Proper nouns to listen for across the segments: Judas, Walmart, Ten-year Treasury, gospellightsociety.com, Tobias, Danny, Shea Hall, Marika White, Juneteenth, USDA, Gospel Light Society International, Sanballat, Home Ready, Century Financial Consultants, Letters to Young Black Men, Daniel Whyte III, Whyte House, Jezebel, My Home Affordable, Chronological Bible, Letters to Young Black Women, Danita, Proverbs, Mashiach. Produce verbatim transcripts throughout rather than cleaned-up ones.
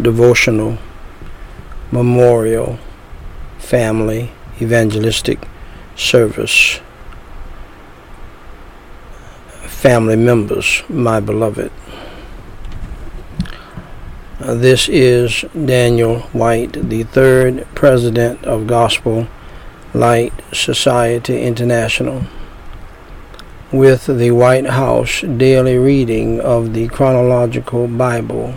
devotional, memorial, family, evangelistic service, family members, my beloved. This is Daniel Whyte the third, President of Gospel Light Society International, with the Whyte House Daily Reading of the Chronological Bible,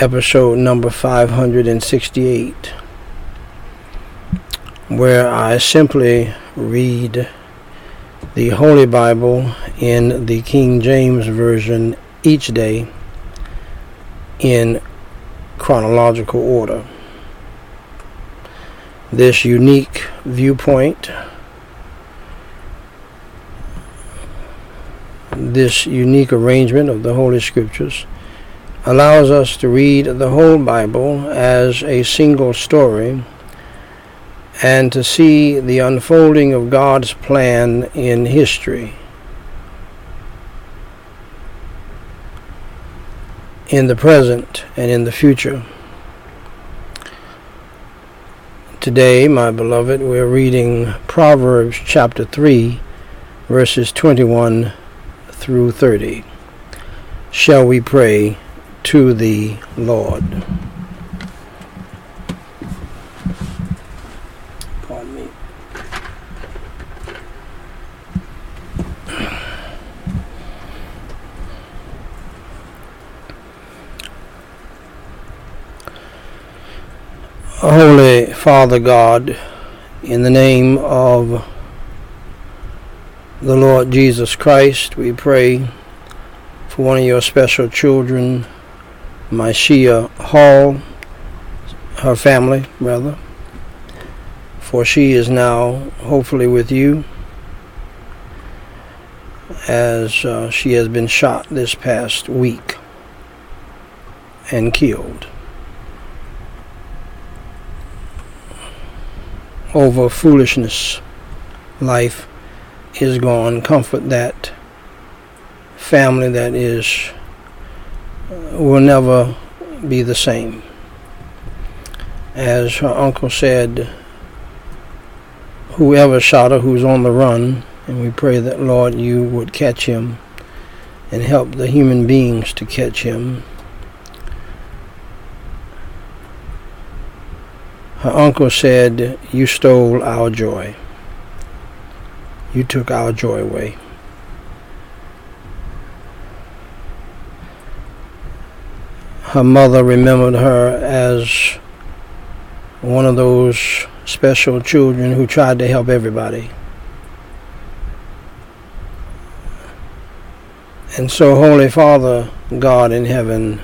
episode number five hundred sixty-eight, where I simply read the Holy Bible in the King James Version each day in chronological order. This unique viewpoint, this unique arrangement of the Holy Scriptures, allows us to read the whole Bible as a single story and to see the unfolding of God's plan in history. In the present and in the future. Today, my beloved, we're reading Proverbs chapter three, verses twenty-one through thirty. Shall we pray to the Lord? Pardon me. Holy Father God, in the name of the Lord Jesus Christ, we pray for one of your special children, my Shea Hall, her family, rather, for she is now hopefully with you, as uh, she has been shot this past week and killed over foolishness. Life is gone. Comfort that family that is, will never be the same. As her uncle said, whoever shot her who's on the run, and we pray that, Lord, you would catch him and help the human beings to catch him. Her uncle said, you stole our joy. You took our joy away. Her mother remembered her as one of those special children who tried to help everybody. And so, Holy Father, God in heaven,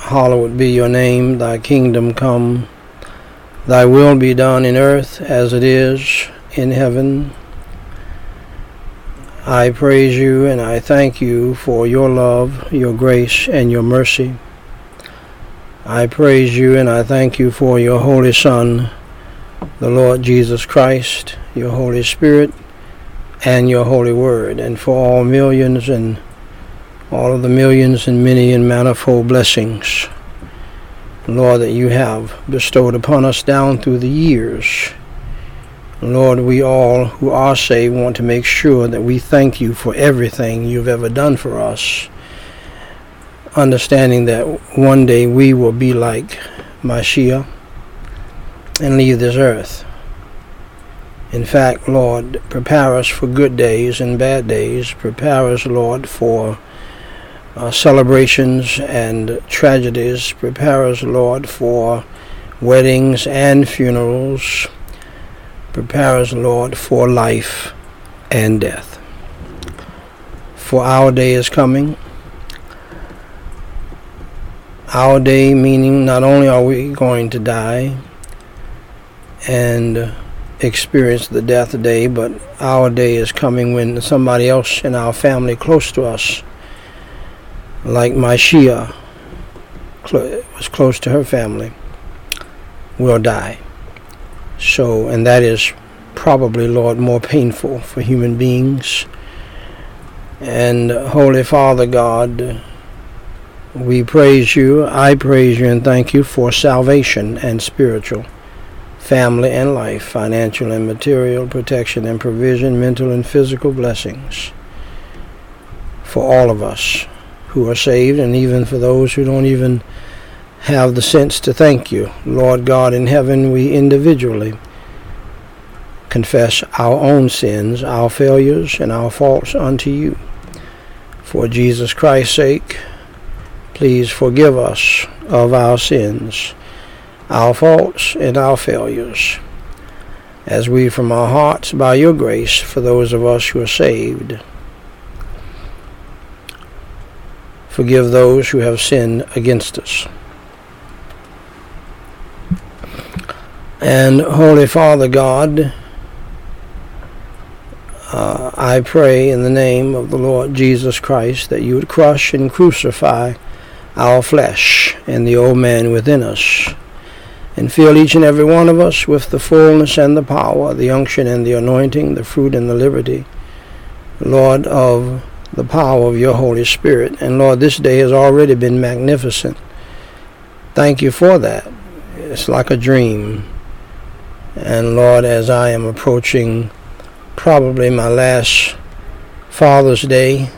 hallowed be your name, thy kingdom come. Thy will be done in earth as it is in heaven. I praise you and I thank you for your love, your grace, and your mercy. I praise you and I thank you for your Holy Son, the Lord Jesus Christ, your Holy Spirit, and your Holy Word, and for all millions and all of the millions and many and manifold blessings, Lord, that you have bestowed upon us down through the years. Lord, we all who are saved want to make sure that we thank you for everything you've ever done for us, understanding that one day we will be like Mashiach and leave this earth. In fact, Lord, prepare us for good days and bad days. Prepare us, Lord, for Uh, celebrations and tragedies. Prepare us, Lord, for weddings and funerals. Prepare us, Lord, for life and death. For our day is coming. our day, meaning not only are we going to die and experience the death day, but our day is coming when somebody else in our family close to us, like Mashiach was close to her family, will die. So, and that is probably, Lord, more painful for human beings. And Holy Father God, we praise you, I praise you and thank you for salvation and spiritual, family and life, financial and material, protection and provision, mental and physical blessings for all of us who are saved, and even for those who don't even have the sense to thank you. Lord God in heaven, we individually confess our own sins, our failures, and our faults unto you. For Jesus Christ's sake, please forgive us of our sins, our faults, and our failures, as we from our hearts, by your grace, for those of us who are saved, forgive those who have sinned against us. And Holy Father God, Uh, I pray in the name of the Lord Jesus Christ that you would crush and crucify our flesh and the old man within us, and fill each and every one of us with the fullness and the power, the unction and the anointing, the fruit and the liberty, Lord, of the power of your Holy Spirit. And Lord, this day has already been magnificent. Thank you for that. It's like a dream. And Lord, as I am approaching probably my last Father's Day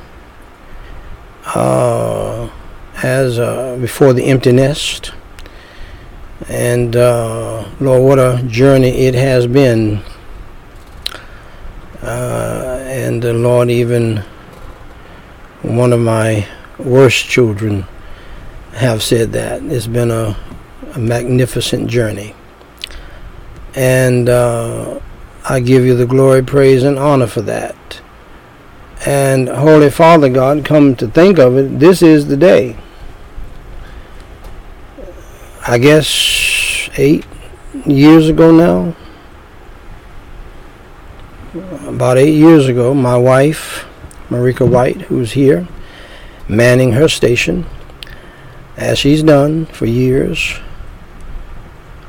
uh, as uh, before the empty nest, and uh, Lord, what a journey it has been, uh, and uh, Lord, even one of my worst children have said that it's been a, a magnificent journey, and uh, I give you the glory, praise, and honor for that. And Holy Father God, come to think of it, this is the day, I guess eight years ago now, about eight years ago, my wife, Marika White, who's here, manning her station, as she's done for years,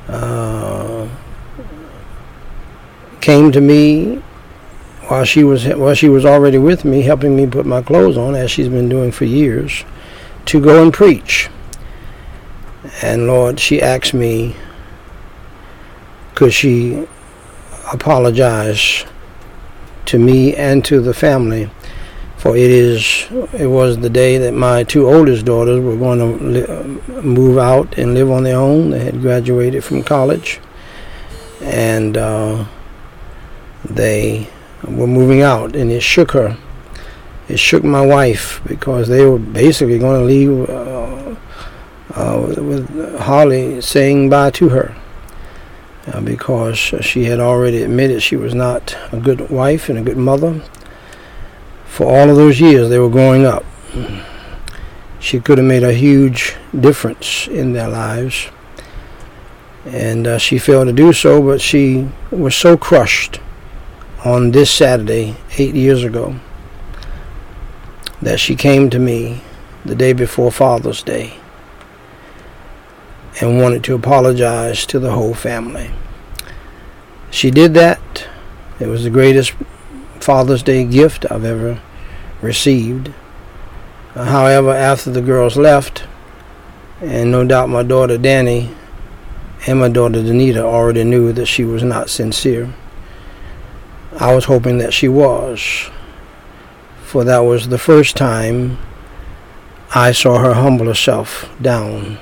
uh, came to me while she was while she was already with me, helping me put my clothes on, as she's been doing for years, to go and preach. And Lord, she asked me, could she apologize to me and to the family, for it is it was the day that my two oldest daughters were going to li- move out and live on their own. They had graduated from college, and uh, they were moving out, and it shook her. It shook my wife, because they were basically going to leave uh, uh, with hardly saying bye to her, uh, because she had already admitted she was not a good wife and a good mother. For all of those years they were growing up, she could have made a huge difference in their lives, and uh, she failed to do so, but she was so crushed on this Saturday, eight years ago, that she came to me the day before Father's Day and wanted to apologize to the whole family. She did that. It was the greatest Father's Day gift I've ever received. However, after the girls left, and no doubt my daughter Danny and my daughter Danita already knew that she was not sincere. I was hoping that she was, for that was the first time I saw her humble herself down,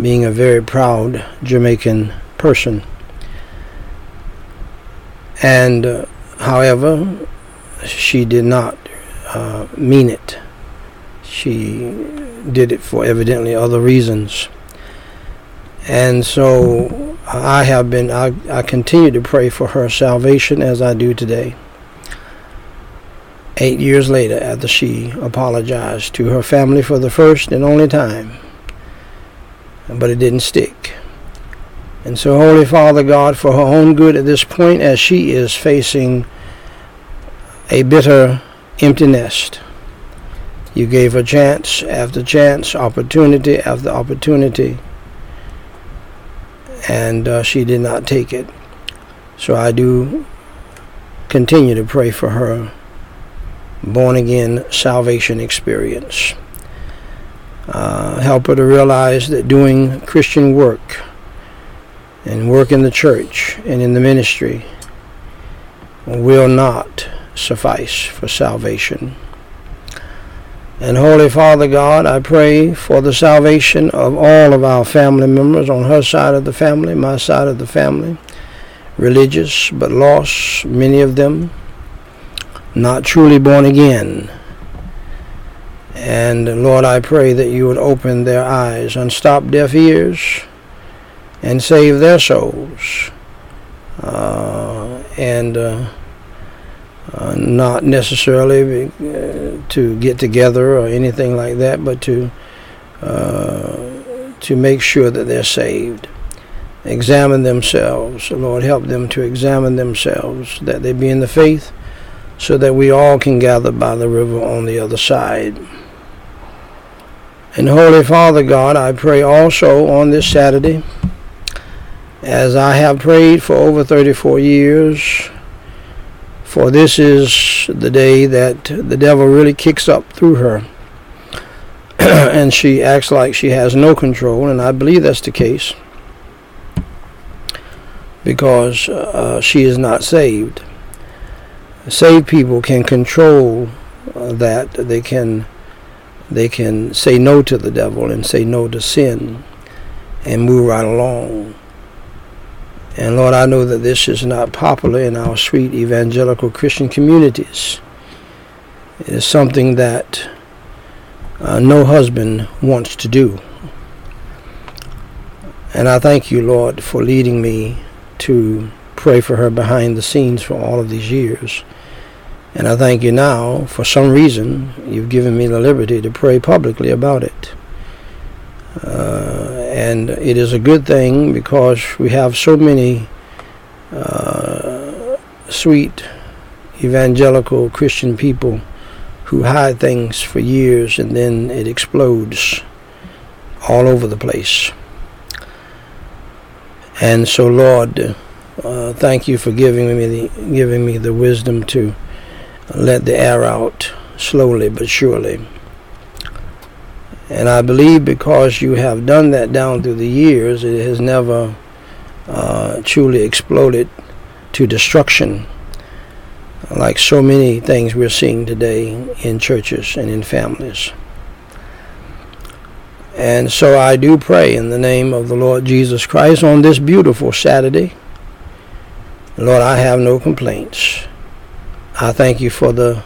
being a very proud Jamaican person. And, uh, however, she did not uh, mean it. She did it for evidently other reasons. And so I have been, I, I continue to pray for her salvation as I do today, eight years later, after she apologized to her family for the first and only time. but it didn't stick. And so, Holy Father God, for her own good at this point, as she is facing a bitter empty nest, you gave her chance after chance, opportunity after opportunity, and uh, she did not take it. So I do continue to pray for her born-again salvation experience. Uh, help her to realize that doing Christian work and work in the church and in the ministry will not suffice for salvation. And Holy Father God, I pray for the salvation of all of our family members on her side of the family, my side of the family, religious but lost, many of them not truly born again. And Lord, I pray that you would open their eyes, unstop deaf ears, and save their souls, uh, and uh, Uh, not necessarily uh, to get together or anything like that, but to uh, to make sure that they're saved. Examine themselves. Lord, help them to examine themselves, that they be in the faith, so that we all can gather by the river on the other side. And Holy Father God, I pray also on this Saturday, as I have prayed for over thirty-four years, for this is the day that the devil really kicks up through her and she acts like she has no control, and I believe that's the case because uh, she is not saved. Saved people can control uh, that. They can, they can say no to the devil and say no to sin and move right along. And Lord, I know that this is not popular in our sweet evangelical Christian communities. It is something that uh, no husband wants to do. And I thank you, Lord, for leading me to pray for her behind the scenes for all of these years. And I thank you now, for some reason, you've given me the liberty to pray publicly about it. Uh, and it is a good thing because we have so many uh, sweet evangelical Christian people who hide things for years and then it explodes all over the place. And so, Lord, uh, thank you for giving me the giving me the wisdom to let the air out slowly but surely. And I believe because you have done that down through the years, it has never uh, truly exploded to destruction, like so many things we're seeing today in churches and in families. And so I do pray in the name of the Lord Jesus Christ on this beautiful Saturday. Lord, I have no complaints. I thank you for the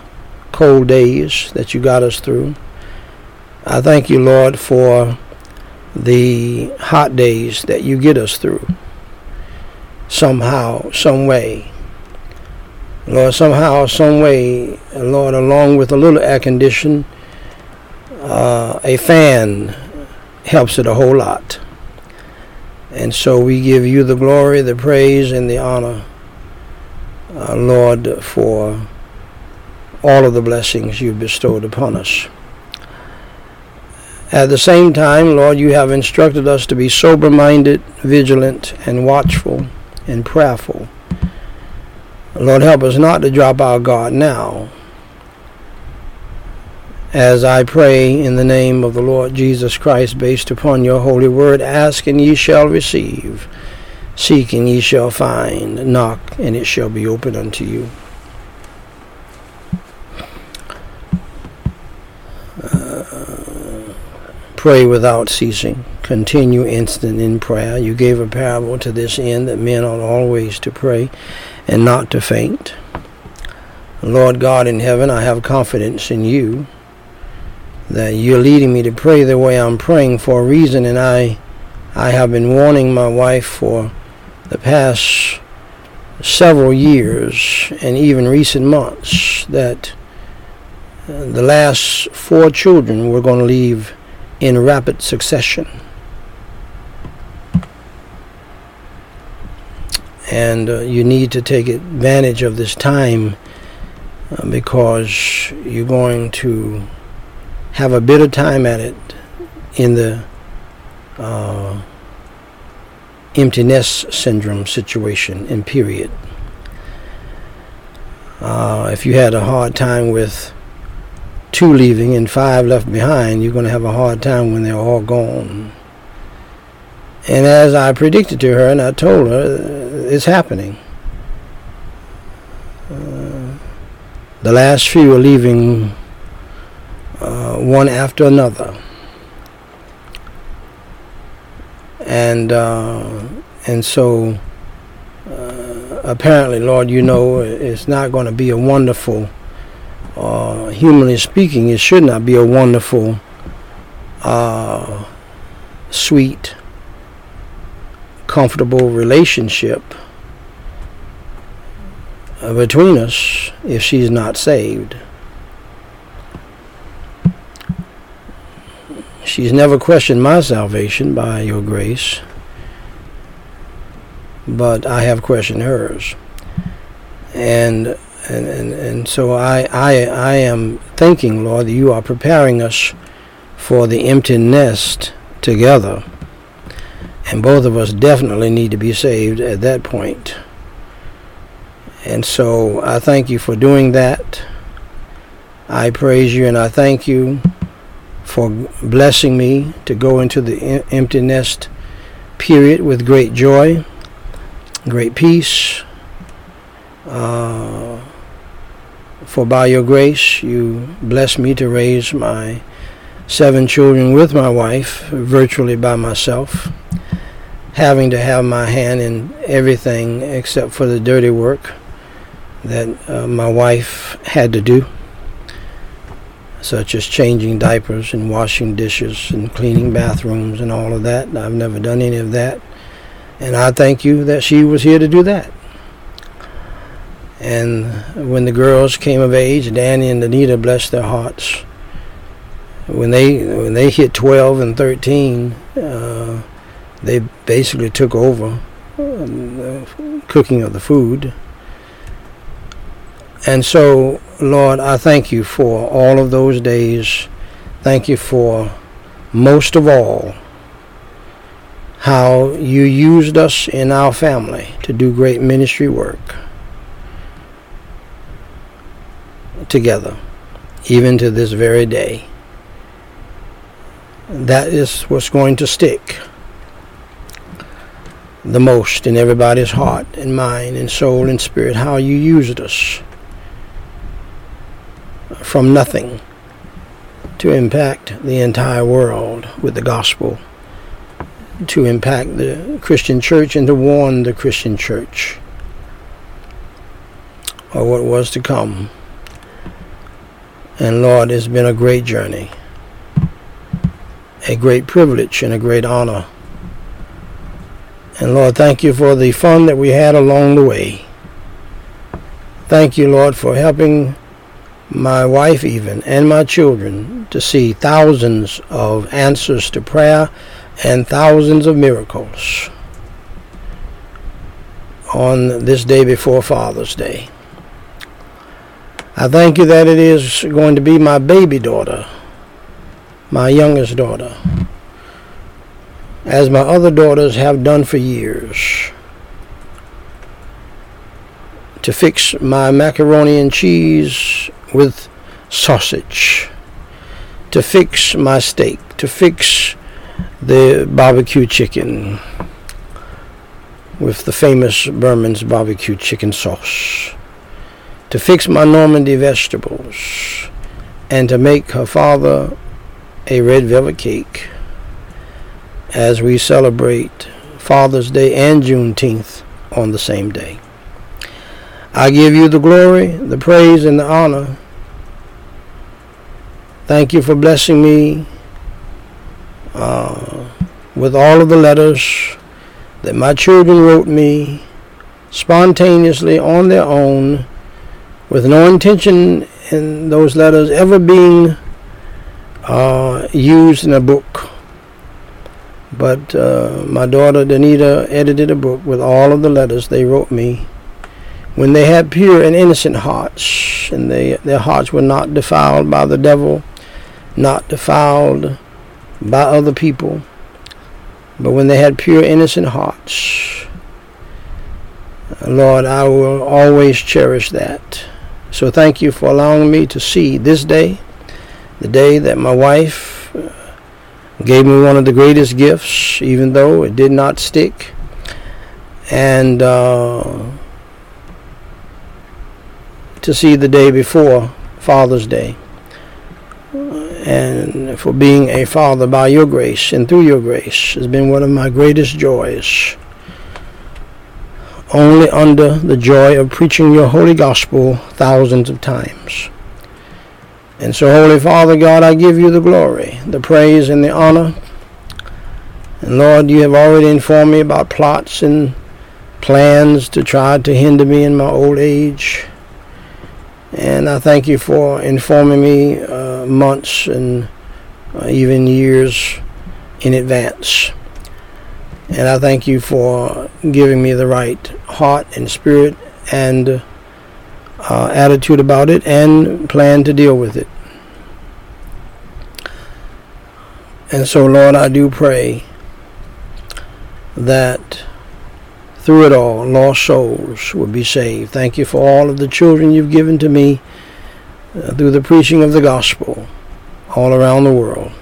cold days that you got us through. I thank you, Lord, for the hot days that you get us through somehow, some way. Lord, somehow, some way, Lord, along with a little air condition, uh, a fan helps it a whole lot. And so we give you the glory, the praise, and the honor, uh, Lord, for all of the blessings you've bestowed upon us. At the same time, Lord, you have instructed us to be sober-minded, vigilant, and watchful, and prayerful. Lord, help us not to drop our guard now. As I pray in the name of the Lord Jesus Christ, based upon your holy word, ask and ye shall receive, seek and ye shall find, knock and it shall be opened unto you. Pray without ceasing. Continue instant in prayer. You gave a parable to this end, that men ought always to pray and not to faint. Lord God in heaven, I have confidence in you that you're leading me to pray the way I'm praying for a reason. And I, I have been warning my wife for the past several years and even recent months that the last four children were going to leave in rapid succession. and uh, you need to take advantage of this time uh, because you're going to have a bitter time at it in the uh, empty nest syndrome situation and period. Uh, if you had a hard time with two leaving and five left behind, you're going to have a hard time when they're all gone. And as I predicted to her, and I told her, it's happening. Uh, the last few are leaving uh, one after another. And uh, and so, uh, apparently, Lord, you know, it's not going to be a wonderful, uh, humanly speaking, it should not be a wonderful, uh, sweet, comfortable relationship between us if she's not saved. She's never questioned my salvation by your grace, but I have questioned hers. And and, and, and so I, I, I am thanking, Lord, that you are preparing us for the empty nest together. And both of us definitely need to be saved at that point. And so I thank you for doing that. I praise you and I thank you for blessing me to go into the empty nest period with great joy, great peace. Uh, for by your grace you bless me to raise my seven children with my wife, virtually by myself, having to have my hand in everything except for the dirty work that uh, my wife had to do, such as changing diapers and washing dishes and cleaning bathrooms and all of that. And I've never done any of that. And I thank you that she was here to do that. And when the girls came of age, Danny and Danita, blessed their hearts. When they, when they hit twelve and thirteen, uh, they basically took over the cooking of the food. And so, Lord, I thank you for all of those days. Thank you for, most of all, how you used us in our family to do great ministry work together, even to this very day. That is what's going to stick the most in everybody's heart and mind and soul and spirit, how you used us from nothing to impact the entire world with the gospel, to impact the Christian church and to warn the Christian church of what was to come. And Lord, it's been a great journey, a great privilege and a great honor. And Lord, thank you for the fun that we had along the way. Thank you, Lord, for helping my wife even and my children to see thousands of answers to prayer and thousands of miracles on this day before Father's Day. I thank you that it is going to be my baby daughter, my youngest daughter, as my other daughters have done for years, to fix my macaroni and cheese with sausage, to fix my steak, to fix the barbecue chicken with the famous Berman's barbecue chicken sauce, to fix my Normandy vegetables, and to make her father a red velvet cake as we celebrate Father's Day and Juneteenth on the same day. I give you the glory, the praise, and the honor. Thank you for blessing me uh, with all of the letters that my children wrote me spontaneously on their own, with no intention in those letters ever being uh, used in a book, But uh, my daughter Danita edited a book with all of the letters they wrote me when they had pure and innocent hearts, and they, their hearts were not defiled by the devil, not defiled by other people. But when they had pure, innocent hearts, Lord, I will always cherish that. So thank you for allowing me to see this day, the day that my wife gave me one of the greatest gifts, even though it did not stick. And uh, to see the day before Father's Day, and for being a father by your grace and through your grace has been one of my greatest joys. Only under the joy of preaching your holy gospel thousands of times. And so, Holy Father God, I give you the glory, the praise, and the honor. And Lord, you have already informed me about plots and plans to try to hinder me in my old age. And I thank you for informing me uh, months and uh, even years in advance. And I thank you for giving me the right heart and spirit and uh, attitude about it and plan to deal with it. And so, Lord, I do pray that through it all, lost souls will be saved. Thank you for all of the children you've given to me uh, through the preaching of the gospel all around the world.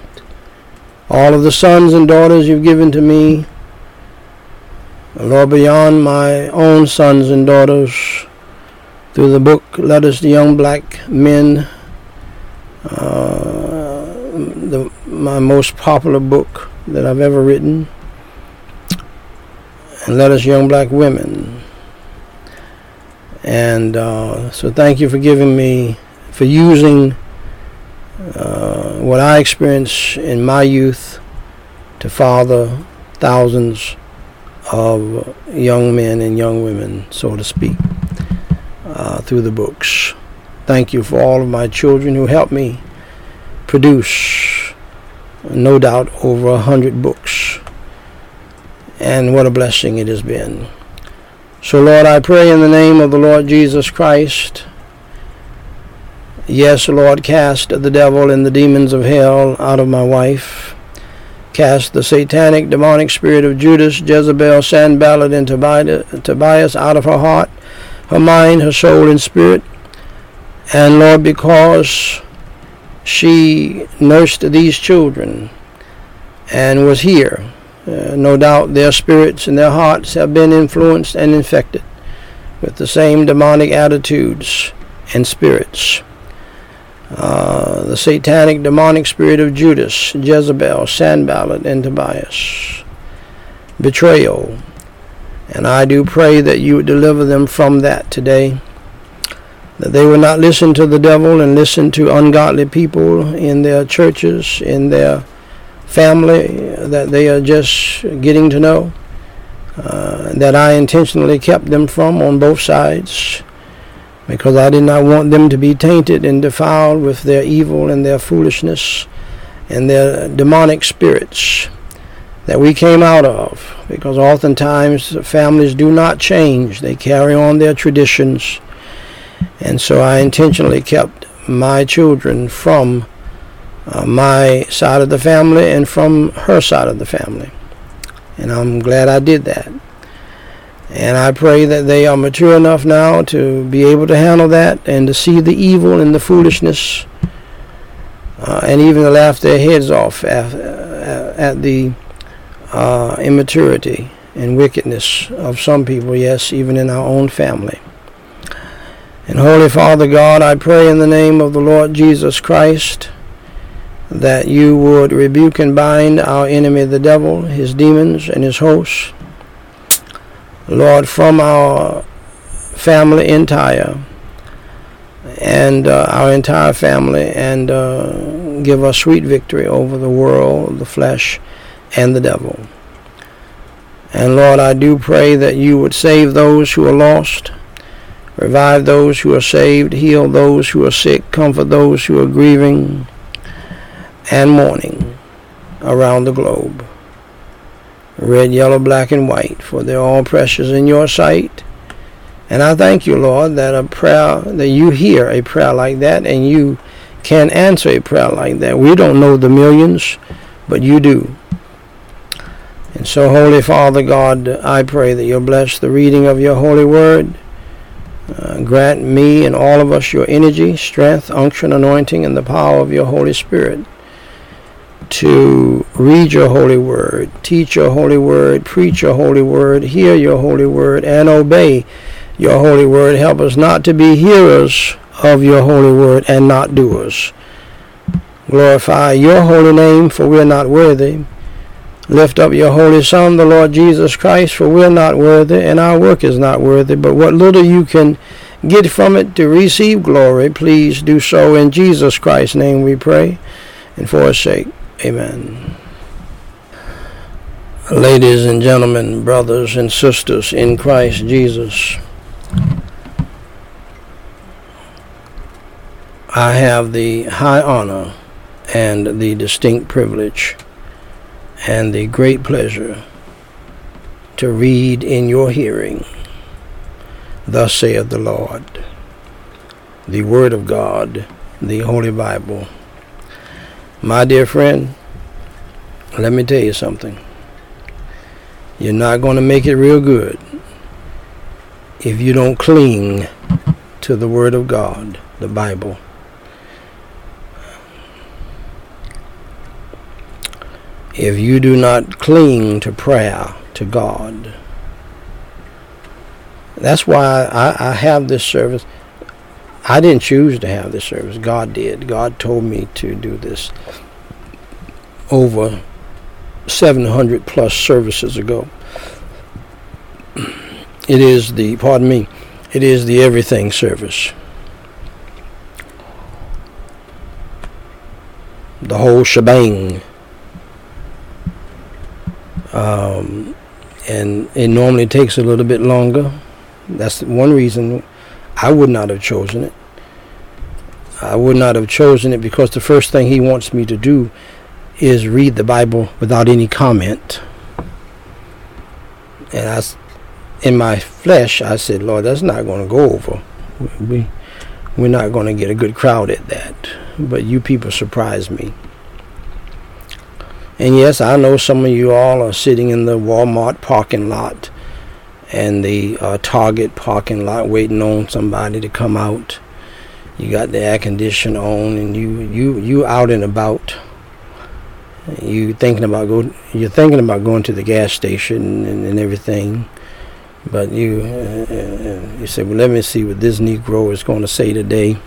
All of the sons and daughters you've given to me, Lord, beyond my own sons and daughters, through the book Letters to Young Black Men, uh, the, my most popular book that I've ever written, and Letters to Young Black Women. And uh, so thank you for giving me, for using uh, what I experienced in my youth to father thousands of young men and young women, so to speak, uh, through the books. Thank you for all of my children who helped me produce, no doubt, over a hundred books. And what a blessing it has been. So, Lord, I pray in the name of the Lord Jesus Christ. Yes, Lord, cast the devil and the demons of hell out of my wife. Cast the satanic, demonic spirit of Judas, Jezebel, Sanballat, and Tobias out of her heart, her mind, her soul, and spirit. And, Lord, because she nursed these children and was here, Uh, no doubt their spirits and their hearts have been influenced and infected with the same demonic attitudes and spirits. Uh, the satanic, demonic spirit of Judas, Jezebel, Sanballat, and Tobias. Betrayal. And I do pray that you would deliver them from that today. That they would not listen to the devil and listen to ungodly people in their churches, in their family that they are just getting to know, uh, that I intentionally kept them from on both sides because I did not want them to be tainted and defiled with their evil and their foolishness and their demonic spirits that we came out of, because oftentimes families do not change. They carry on their traditions, and so I intentionally kept my children from Uh, my side of the family and from her side of the family. And I'm glad I did that. And I pray that they are mature enough now to be able to handle that and to see the evil and the foolishness uh, and even laugh their heads off at, uh, at the uh, immaturity and wickedness of some people, yes, even in our own family. And Holy Father God, I pray in the name of the Lord Jesus Christ that you would rebuke and bind our enemy, the devil, his demons, and his hosts, Lord, from our family entire, and uh, our entire family, and uh, give us sweet victory over the world, the flesh, and the devil. And Lord, I do pray that you would save those who are lost, revive those who are saved, heal those who are sick, comfort those who are grieving and mourning around the globe. red, yellow, black, and white, for they're all precious in your sight. And I thank you, Lord, that a prayer, that you hear a prayer like that, and you can answer a prayer like that. We don't know the millions, but you do. And so, Holy Father God, I pray that you'll bless the reading of your holy word. Uh, grant me and all of us your energy, strength, unction, anointing, and the power of your Holy Spirit to read your holy word, teach your holy word, preach your holy word, hear your holy word, and obey your holy word. Help us not to be hearers of your holy word and not doers. Glorify your holy name, for we are not worthy. Lift up your holy Son, the Lord Jesus Christ, for we are not worthy, and our work is not worthy. But what little you can get from it to receive glory, please do so. In Jesus Christ's name we pray, and for his sake, amen. Ladies and gentlemen, brothers and sisters in Christ Jesus, I have the high honor and the distinct privilege and the great pleasure to read in your hearing, thus saith the Lord, the Word of God, the Holy Bible. My dear friend, let me tell you something. You're not going to make it real good if you don't cling to the Word of God, the Bible. If you do not cling to prayer, to God. That's why I, I have this service. I didn't choose to have this service. God did. God told me to do this over seven hundred plus services ago. It is the, pardon me, it is the everything service. The whole shebang. Um, and it normally takes a little bit longer. That's one reason I would not have chosen it. I would not have chosen it because the first thing he wants me to do is read the Bible without any comment. And I, in my flesh, I said, Lord, that's not going to go over. We, we're not going to get a good crowd at that. But you people surprised me. And yes, I know some of you all are sitting in the Walmart parking lot and the uh, Target parking lot waiting on somebody to come out. You got the air conditioner on and you you you out and about. You thinking about go you're thinking about going to the gas station and, and everything, but you uh, you say, well, let me see what this Negro is going to say today.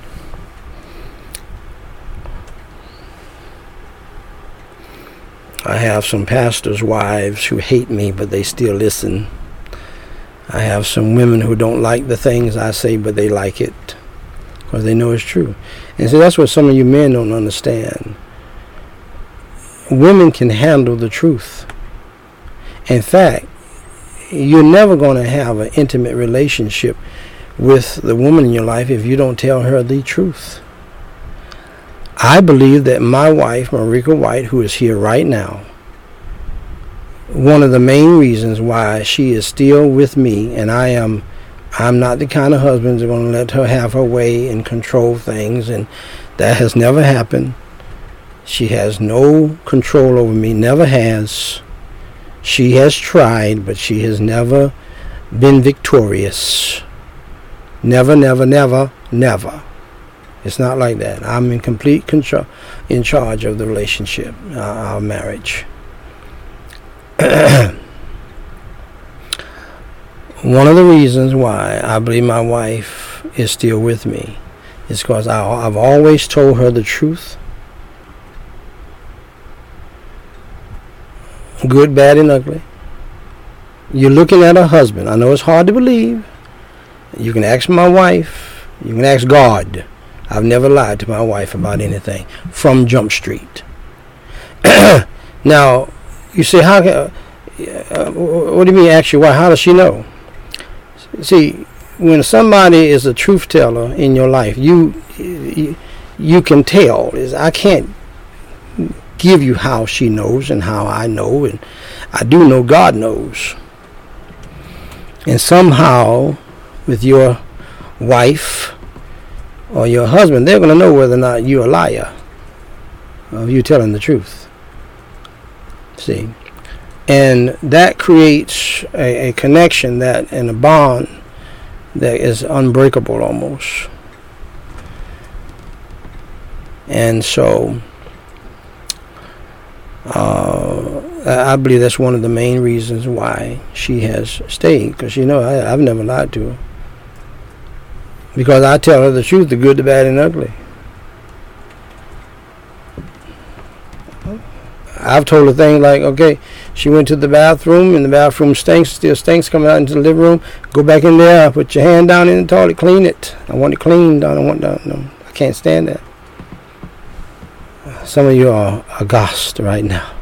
I have some pastors' wives who hate me, but they still listen. I have some women who don't like the things I say, but they like it because they know it's true. And so that's what some of you men don't understand. Women can handle the truth. In fact, you're never going to have an intimate relationship with the woman in your life if you don't tell her the truth. I believe that my wife, Marika White, who is here right now, one of the main reasons why she is still with me, and I am, I'm not the kind of husband that's going to let her have her way and control things, and that has never happened. She has no control over me, never has. She has tried, but she has never been victorious. Never, never, never, never. It's not like that. I'm in complete control, in charge of the relationship, uh, our marriage. One of the reasons why I believe my wife is still with me is because I've always told her the truth. Good, bad, and ugly. You're looking at a husband. I know it's hard to believe. You can ask my wife. You can ask God. I've never lied to my wife about anything from Jump Street. Now, you say, how? Uh, uh, what do you mean, ask your wife? How does she know? See, when somebody is a truth teller in your life, you you, you can tell. I can't give you how she knows and how I know, and I do know God knows. And somehow, with your wife or your husband, they're going to know whether or not you're a liar or you're telling the truth. See? And that creates a, a connection that, and a bond that is unbreakable almost. And so, uh, I believe that's one of the main reasons why she has stayed. Because, you know, I, I've never lied to her. Because I tell her the truth, the good, the bad, and ugly. I've told her things like, okay, she went to the bathroom, and the bathroom stinks, still stinks, coming out into the living room, go back in there, put your hand down in the toilet, clean it. I want it cleaned, I don't want that, no, I can't stand that. Some of you are aghast right now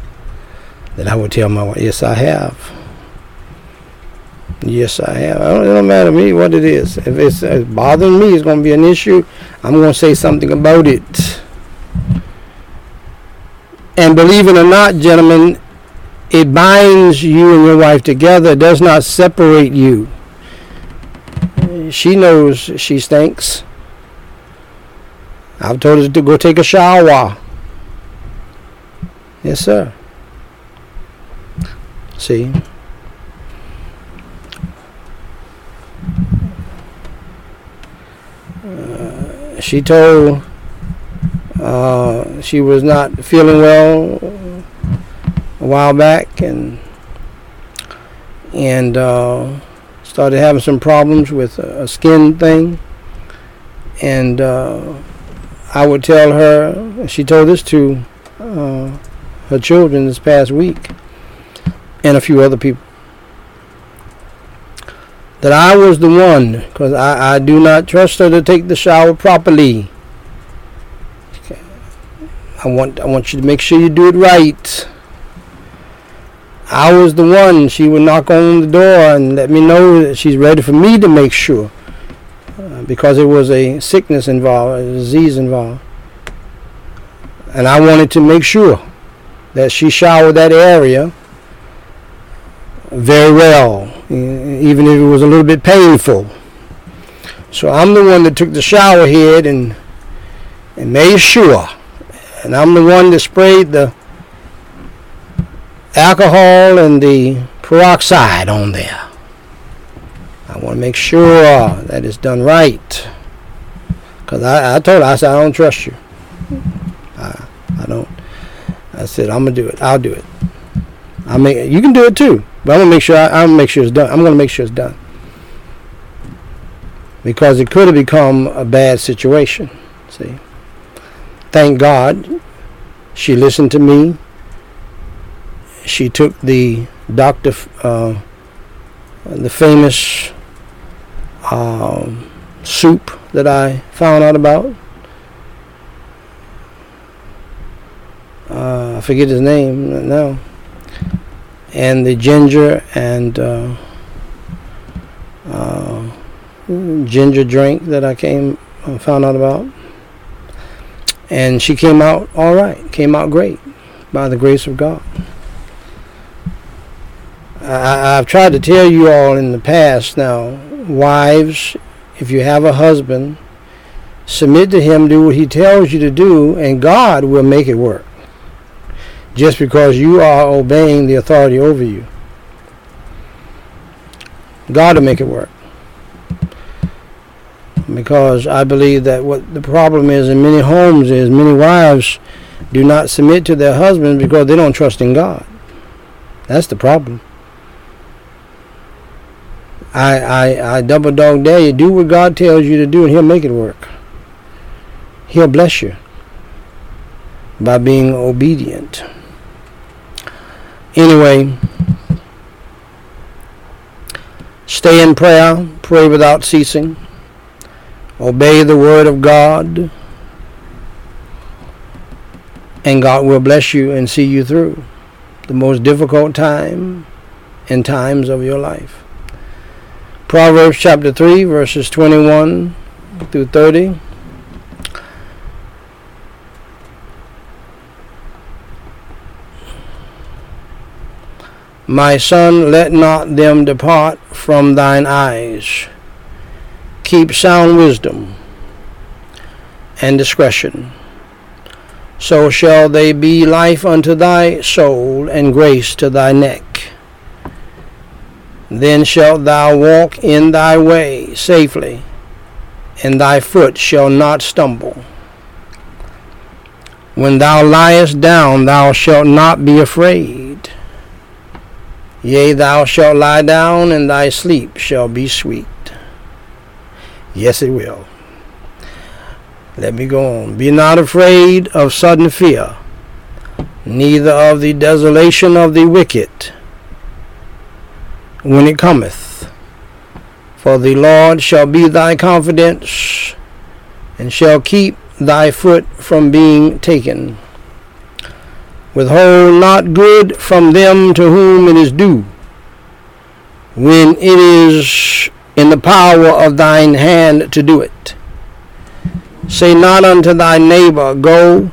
that I would tell my wife, yes, I have. Yes, I have. I don't, it don't matter to me what it is. If it's, it's bothering me, it's going to be an issue. I'm going to say something about it. And believe it or not, gentlemen, it binds you and your wife together. It does not separate you. She knows she stinks. I've told her to go take a shower. Yes, sir. See? Uh, she told... Uh, she was not feeling well a while back, and and uh, started having some problems with a skin thing. And uh, I would tell her, she told this to uh, her children this past week, and a few other people, that I was the one, because I, I do not trust her to take the shower properly. I want I want you to make sure you do it right. I was the one. She would knock on the door and let me know that she's ready for me to make sure. Uh, because it was a sickness involved, a disease involved. And I wanted to make sure that she showered that area very well, even if it was a little bit painful. So I'm the one that took the shower head and and made sure. And I'm the one that sprayed the alcohol and the peroxide on there. I want to make sure that it's done right. Because I, I told her, I said, I don't trust you. I, I don't. I said, I'm going to do it. I'll do it. I mean, you can do it too. But I'm going to make sure, I, I'm gonna make sure it's done. I'm going to make sure it's done. Because it could have become a bad situation. See? Thank God she listened to me. She took the doctor, uh, the famous uh, soup that I found out about. Uh, I forget his name now. And the ginger and uh, uh, ginger drink that I came uh, found out about. And she came out all right, came out great, by the grace of God. I, I've tried to tell you all in the past now, wives, if you have a husband, submit to him, do what he tells you to do, and God will make it work. Just because you are obeying the authority over you. God will make it work. Because I believe that what the problem is in many homes is many wives do not submit to their husbands because they don't trust in God. That's the problem. I I, I double dog dare you. Do what God tells you to do and he'll make it work. He'll bless you by being obedient. Anyway, stay in prayer. Pray without ceasing. Obey the word of God, and God will bless you and see you through the most difficult time and times of your life. Proverbs chapter three, verses twenty-one through thirty. My son, let not them depart from thine eyes. Keep sound wisdom and discretion. So shall they be life unto thy soul, and grace to thy neck. Then shalt thou walk in thy way safely, and thy foot shall not stumble. When thou liest down, thou shalt not be afraid. Yea, thou shalt lie down, and thy sleep shall be sweet. Yes, it will. Let me go on. Be not afraid of sudden fear, neither of the desolation of the wicked, when it cometh. For the Lord shall be thy confidence, and shall keep thy foot from being taken. Withhold not good from them to whom it is due, when it is in the power of thine hand to do it. Say not unto thy neighbor, Go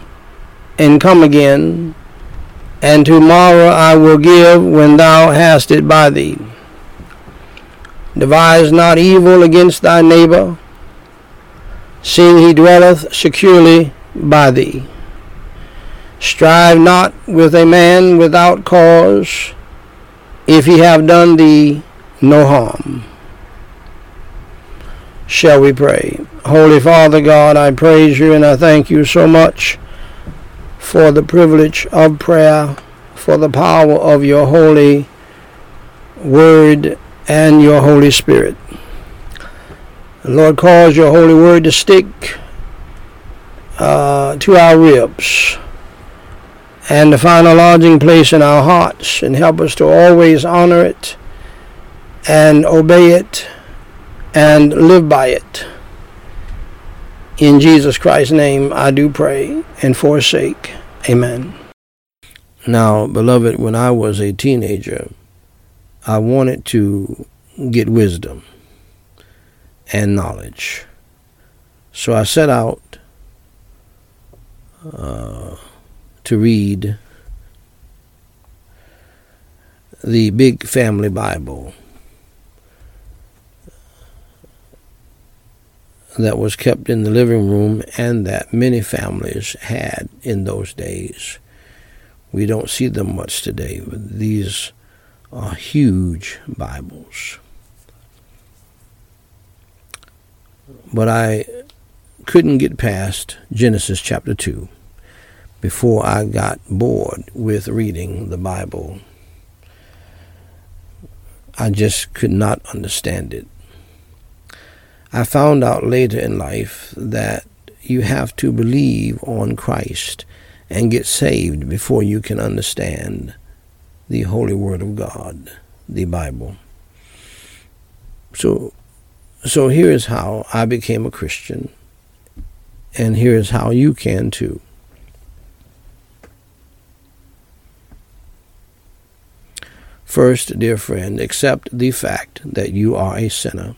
and come again, and tomorrow I will give when thou hast it by thee. Devise not evil against thy neighbor, seeing he dwelleth securely by thee. Strive not with a man without cause, if he have done thee no harm. Shall we pray? Holy Father God, I praise you and I thank you so much for the privilege of prayer, for the power of your holy word and your Holy Spirit. Lord, cause your holy word to stick uh, to our ribs and to find a lodging place in our hearts, and help us to always honor it and obey it and live by it. In Jesus Christ's name I do pray and forsake. Amen. Now, beloved, when I was a teenager, I wanted to get wisdom and knowledge. So I set out uh, to read the Big Family Bible that was kept in the living room and that many families had in those days. We don't see them much today, but these are huge Bibles. But I couldn't get past Genesis chapter two before I got bored with reading the Bible. I just could not understand it. I found out later in life that you have to believe on Christ and get saved before you can understand the Holy Word of God, the Bible. So, so here is how I became a Christian, and here is how you can too. First, dear friend, accept the fact that you are a sinner,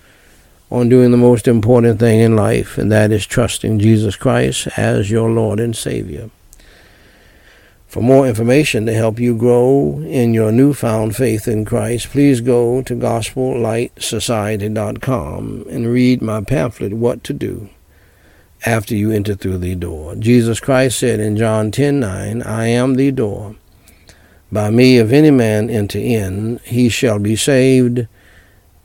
on doing the most important thing in life, and that is trusting Jesus Christ as your Lord and Savior. For more information to help you grow in your newfound faith in Christ, please go to gospel light society dot com and read my pamphlet, What to Do After You Enter Through the Door. Jesus Christ said in John ten nine, "I am the door. By me, if any man enter in, he shall be saved,